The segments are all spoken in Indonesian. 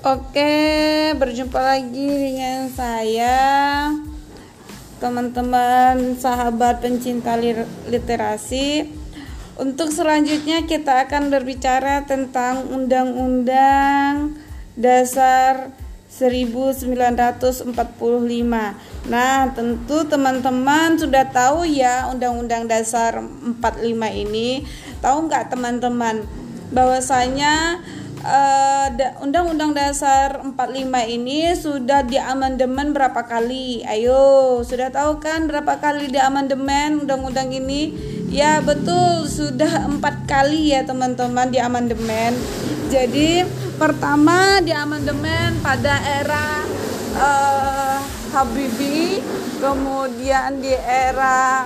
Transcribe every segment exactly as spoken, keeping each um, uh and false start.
Oke, berjumpa lagi dengan saya, teman-teman sahabat pencinta literasi. Untuk selanjutnya kita akan berbicara tentang Undang-Undang Dasar seribu sembilan ratus empat puluh lima. Nah, tentu teman-teman sudah tahu ya Undang-Undang Dasar empat puluh lima ini. Tahu nggak teman-teman bahwasanya Uh, da- Undang-Undang Dasar empat puluh lima ini sudah diamandemen berapa kali? Ayo, sudah tahu kan berapa kali diamandemen undang-undang ini? Ya betul, sudah empat kali ya teman-teman diamandemen. Jadi pertama diamandemen pada era uh, Habibie, kemudian di era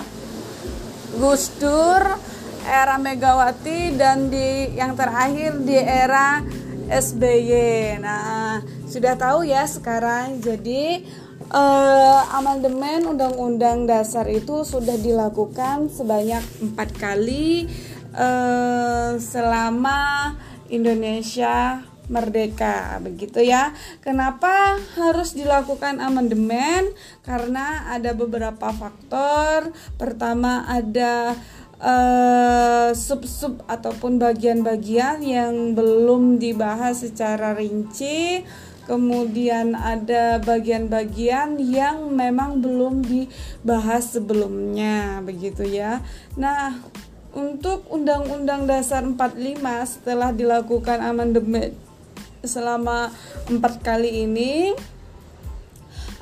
Gus Dur, era Megawati, dan di yang terakhir di era S B Y. Nah, sudah tahu ya sekarang. Jadi eh, amandemen Undang-Undang Dasar itu sudah dilakukan sebanyak empat kali eh, selama Indonesia merdeka, begitu ya. Kenapa harus dilakukan amandemen? Karena ada beberapa faktor. Pertama, ada Uh, sub-sub ataupun bagian-bagian yang belum dibahas secara rinci, kemudian ada bagian-bagian yang memang belum dibahas sebelumnya, begitu ya. Nah, untuk Undang-Undang Dasar empat puluh lima setelah dilakukan amandemen selama empat kali ini,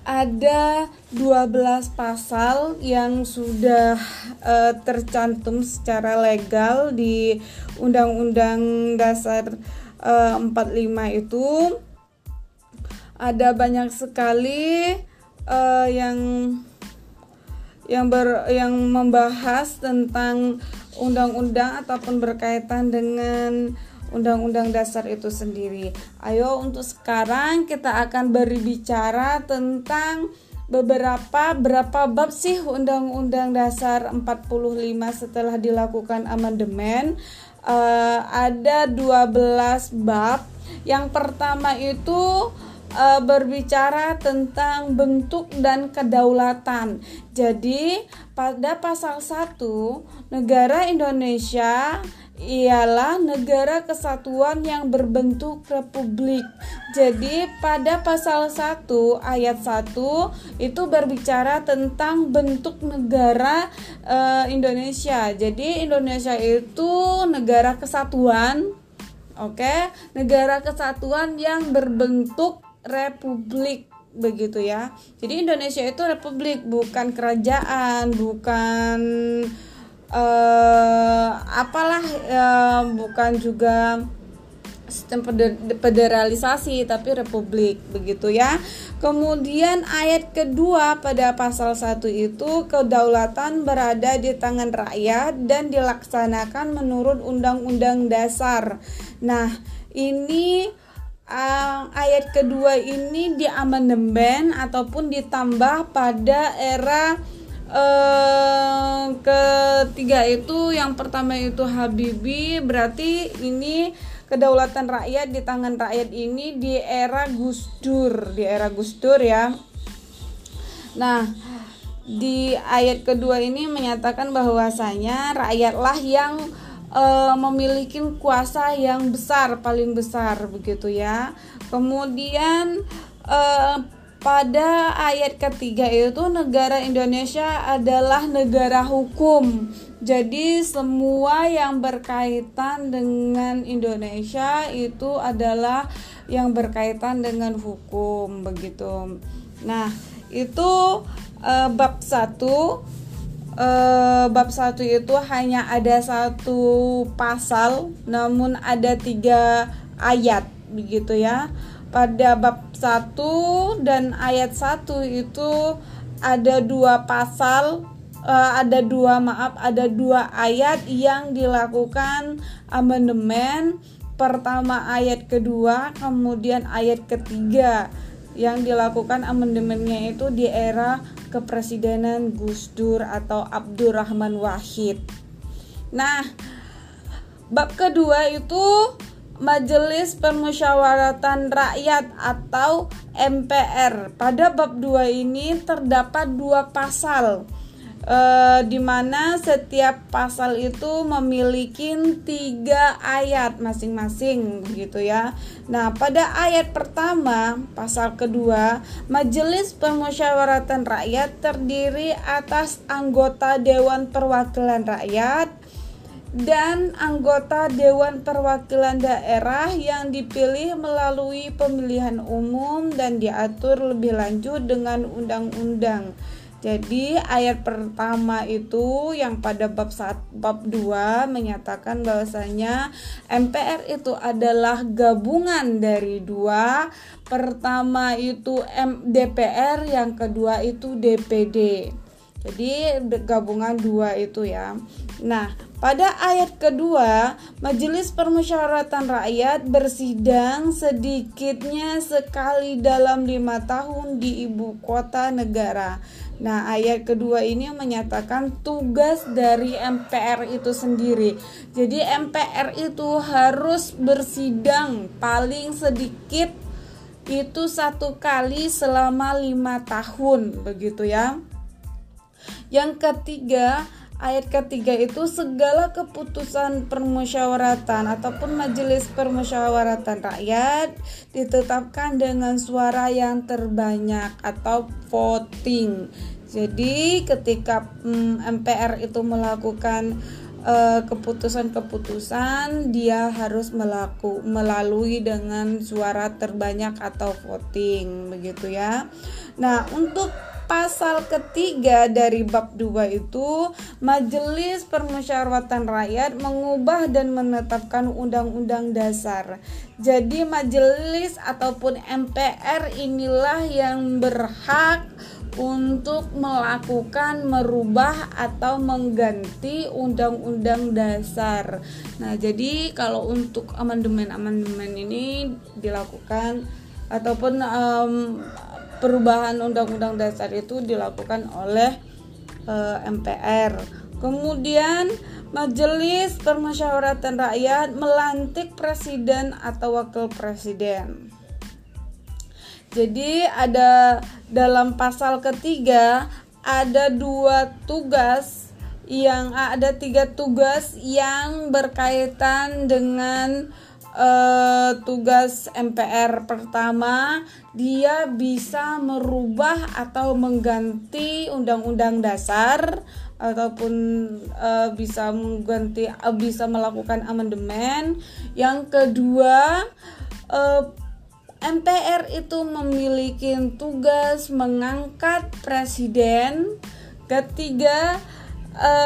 ada dua belas pasal yang sudah uh, tercantum secara legal di Undang-Undang Dasar uh, empat puluh lima itu. Ada banyak sekali uh, yang yang ber, yang membahas tentang undang-undang ataupun berkaitan dengan Undang-Undang Dasar itu sendiri. Ayo, untuk sekarang kita akan berbicara tentang beberapa berapa bab sih Undang-Undang Dasar empat puluh lima setelah dilakukan amandemen. Uh, ada dua belas bab. Yang pertama itu uh, berbicara tentang bentuk dan kedaulatan. Jadi pada pasal satu, negara Indonesia ialah negara kesatuan yang berbentuk republik. Jadi pada pasal satu ayat satu itu berbicara tentang bentuk negara e, Indonesia. Jadi Indonesia itu negara kesatuan. Oke, negara kesatuan yang berbentuk republik, begitu ya. Jadi Indonesia itu republik, bukan kerajaan, bukan Uh, apalah uh, bukan juga sistem federalisasi, tapi republik, begitu ya. Kemudian ayat kedua pada pasal satu itu, kedaulatan berada di tangan rakyat dan dilaksanakan menurut Undang-Undang Dasar. Nah, ini uh, ayat kedua ini diamandemen ataupun ditambah pada era Uh, ketiga itu. Yang pertama itu Habibie, berarti ini kedaulatan rakyat di tangan rakyat ini di era Gus Dur, di era Gus Dur ya. Nah, di ayat kedua ini menyatakan bahwasanya rakyatlah yang uh, memiliki kuasa yang besar, paling besar, begitu ya. Kemudian uh, pada ayat ketiga itu, negara Indonesia adalah negara hukum. Jadi semua yang berkaitan dengan Indonesia itu adalah yang berkaitan dengan hukum, begitu. Nah, itu eh, bab satu. Eh, bab satu itu hanya ada satu pasal, namun ada tiga ayat, begitu ya. Pada bab satu dan ayat satu itu ada dua pasal, ada dua maaf, ada dua ayat yang dilakukan amandemen. Pertama ayat kedua, kemudian ayat ketiga yang dilakukan amandemennya itu di era kepresidenan Gus Dur atau Abdurrahman Wahid. Nah, bab kedua itu Majelis Permusyawaratan Rakyat atau M P R. Pada bab dua ini terdapat dua pasal, e, di mana setiap pasal itu memiliki tiga ayat masing-masing, gitu ya. Nah, pada ayat pertama pasal kedua, Majelis Permusyawaratan Rakyat terdiri atas anggota Dewan Perwakilan Rakyat dan anggota Dewan Perwakilan Daerah yang dipilih melalui pemilihan umum dan diatur lebih lanjut dengan undang-undang. Jadi ayat pertama itu yang pada bab satu, bab dua menyatakan bahwasanya M P R itu adalah gabungan dari dua. Pertama itu D P R, yang kedua itu D P D. Jadi gabungan dua itu ya. Nah, pada ayat kedua, Majelis Permusyawaratan Rakyat bersidang sedikitnya sekali dalam lima tahun di ibu kota negara. Nah, ayat kedua ini menyatakan tugas dari M P R itu sendiri. Jadi M P R itu harus bersidang paling sedikit itu satu kali selama lima tahun, begitu ya. Yang ketiga, ayat ketiga itu segala keputusan permusyawaratan ataupun Majelis Permusyawaratan Rakyat ditetapkan dengan suara yang terbanyak atau voting. Jadi ketika hmm, M P R itu melakukan eh, keputusan-keputusan, dia harus melaku, melalui dengan suara terbanyak atau voting, begitu ya. Nah, untuk pasal ketiga dari bab dua itu, Majelis Permusyawaratan Rakyat mengubah dan menetapkan Undang-Undang Dasar. Jadi majelis ataupun M P R inilah yang berhak untuk melakukan, merubah atau mengganti Undang-Undang Dasar. Nah, jadi kalau untuk amandemen-amandemen ini dilakukan ataupun um, perubahan Undang-Undang Dasar itu dilakukan oleh e, M P R. Kemudian Majelis Permusyawaratan Rakyat melantik presiden atau wakil presiden. Jadi ada dalam pasal ketiga ada dua tugas yang ada tiga tugas yang berkaitan dengan Uh, tugas M P R. Pertama, dia bisa merubah atau mengganti Undang-Undang Dasar ataupun uh, bisa mengganti uh, bisa melakukan amandemen. Yang kedua, uh, M P R itu memiliki tugas mengangkat presiden. Ketiga,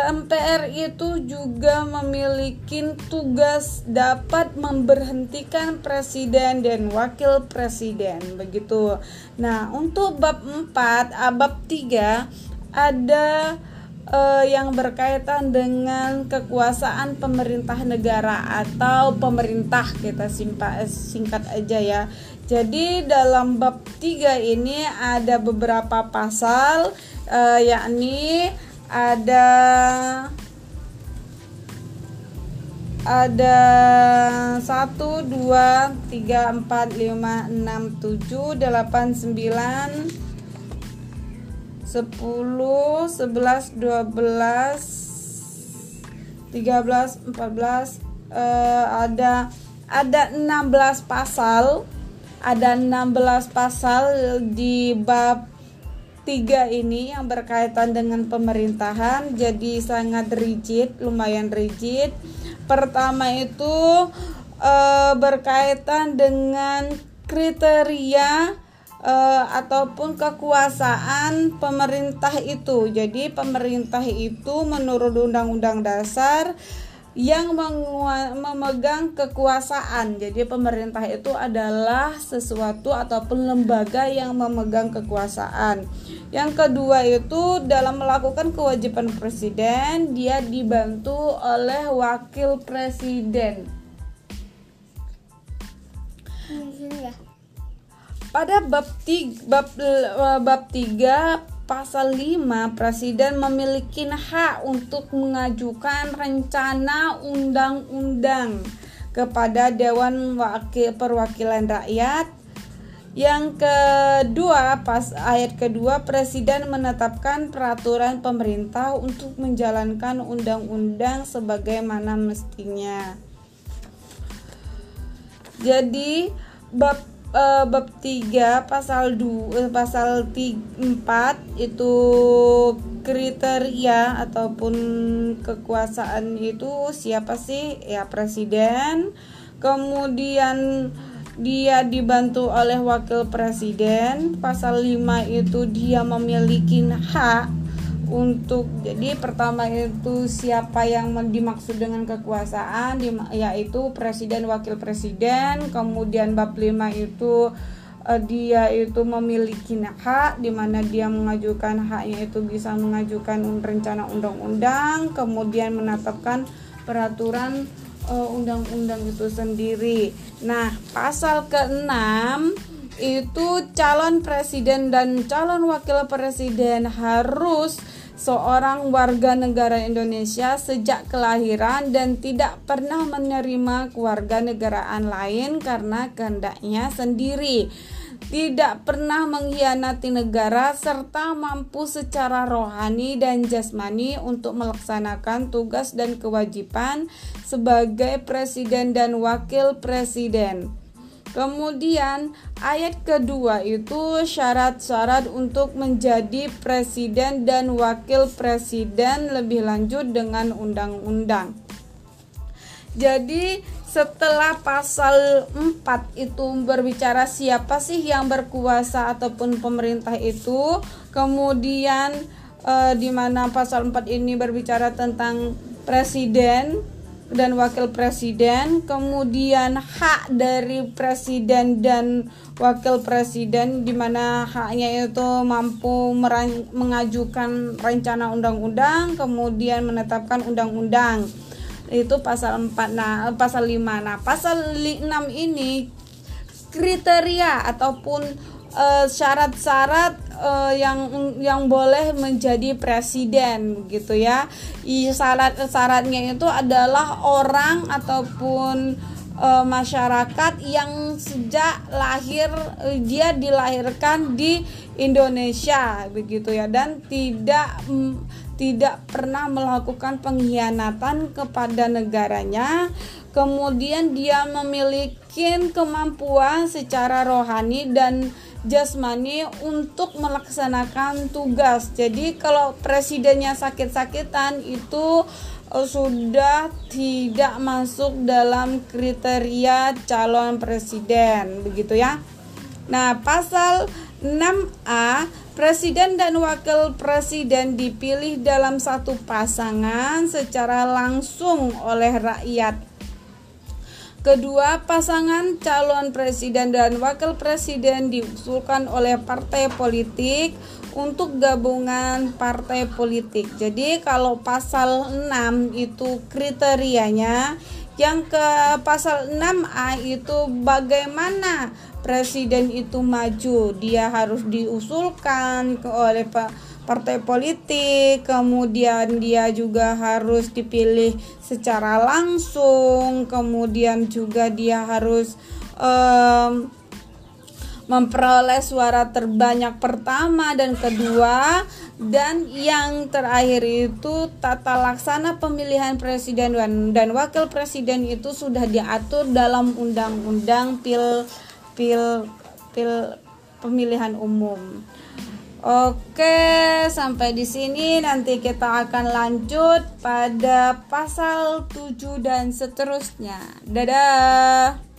M P R itu juga memiliki tugas dapat memberhentikan presiden dan wakil presiden, begitu. Nah, untuk bab empat, bab tiga ada eh, yang berkaitan dengan kekuasaan pemerintah negara atau pemerintah, kita simpa, singkat aja ya. Jadi dalam bab tiga ini ada beberapa pasal, eh, yakni ada ada satu dua tiga empat lima enam tujuh delapan sembilan sepuluh sebelas dua belas tiga belas empat belas, eh, ada ada enam belas pasal, ada enam belas pasal di bab tiga ini yang berkaitan dengan pemerintahan. Jadi sangat rigid, lumayan rigid. Pertama itu e, berkaitan dengan kriteria e, ataupun kekuasaan pemerintah itu. Jadi pemerintah itu menurut Undang-Undang Dasar yang memegang kekuasaan. Jadi pemerintah itu adalah sesuatu ataupun lembaga yang memegang kekuasaan. Yang kedua itu dalam melakukan kewajiban presiden, dia dibantu oleh wakil presiden. Pada bab tiga, bab, bab tiga pasal lima, presiden memiliki hak untuk mengajukan rencana undang-undang. kepada Dewan Perwakilan Rakyat. Yang kedua, pas ayat kedua, Presiden menetapkan peraturan pemerintah untuk menjalankan undang-undang sebagaimana mestinya. Jadi bab e, bab tiga pasal dua pasal empat itu kriteria ataupun kekuasaan itu siapa sih? Ya, presiden. Kemudian dia dibantu oleh wakil presiden. Pasal lima itu dia memiliki hak untuk, jadi pertama itu siapa yang dimaksud dengan kekuasaan, yaitu presiden, wakil presiden. Kemudian bab lima itu dia itu memiliki hak, di mana dia mengajukan haknya itu bisa mengajukan rencana undang-undang, kemudian menetapkan peraturan undang-undang itu sendiri. Nah, pasal keenam itu calon presiden dan calon wakil presiden harus seorang warga negara Indonesia sejak kelahiran dan tidak pernah menerima kewarganegaraan lain karena kehendaknya sendiri, tidak pernah mengkhianati negara, serta mampu secara rohani dan jasmani untuk melaksanakan tugas dan kewajiban sebagai presiden dan wakil presiden. Kemudian ayat kedua itu syarat-syarat untuk menjadi presiden dan wakil presiden, lebih lanjut dengan undang-undang. Jadi setelah pasal empat itu berbicara siapa sih yang berkuasa ataupun pemerintah itu, kemudian eh, di mana pasal empat ini berbicara tentang presiden dan wakil presiden, kemudian hak dari presiden dan wakil presiden, di mana haknya itu mampu meran- mengajukan rencana undang-undang, kemudian menetapkan undang-undang. Itu pasal empat. Nah, pasal lima. Nah, pasal enam ini kriteria ataupun uh, syarat-syarat Uh, yang yang boleh menjadi presiden, gitu ya. I, syarat syaratnya itu adalah orang ataupun uh, masyarakat yang sejak lahir uh, dia dilahirkan di Indonesia, begitu ya, dan tidak m, tidak pernah melakukan pengkhianatan kepada negaranya. Kemudian dia memiliki kemampuan secara rohani dan jasmani untuk melaksanakan tugas. Jadi kalau presidennya sakit-sakitan itu eh, sudah tidak masuk dalam kriteria calon presiden, begitu ya. Nah, pasal enam A, presiden dan wakil presiden dipilih dalam satu pasangan secara langsung oleh rakyat. Kedua, pasangan calon presiden dan wakil presiden diusulkan oleh partai politik untuk gabungan partai politik. Jadi kalau pasal enam itu kriterianya, yang ke pasal enam A itu bagaimana presiden itu maju, dia harus diusulkan oleh partai politik, kemudian dia juga harus dipilih secara langsung, kemudian juga dia harus um, memperoleh suara terbanyak pertama dan kedua, dan yang terakhir itu tata laksana pemilihan presiden dan wakil presiden itu sudah diatur dalam undang-undang pil pil pil pemilihan umum. Oke, sampai di sini. Nanti kita akan lanjut pada pasal tujuh dan seterusnya. Dadah.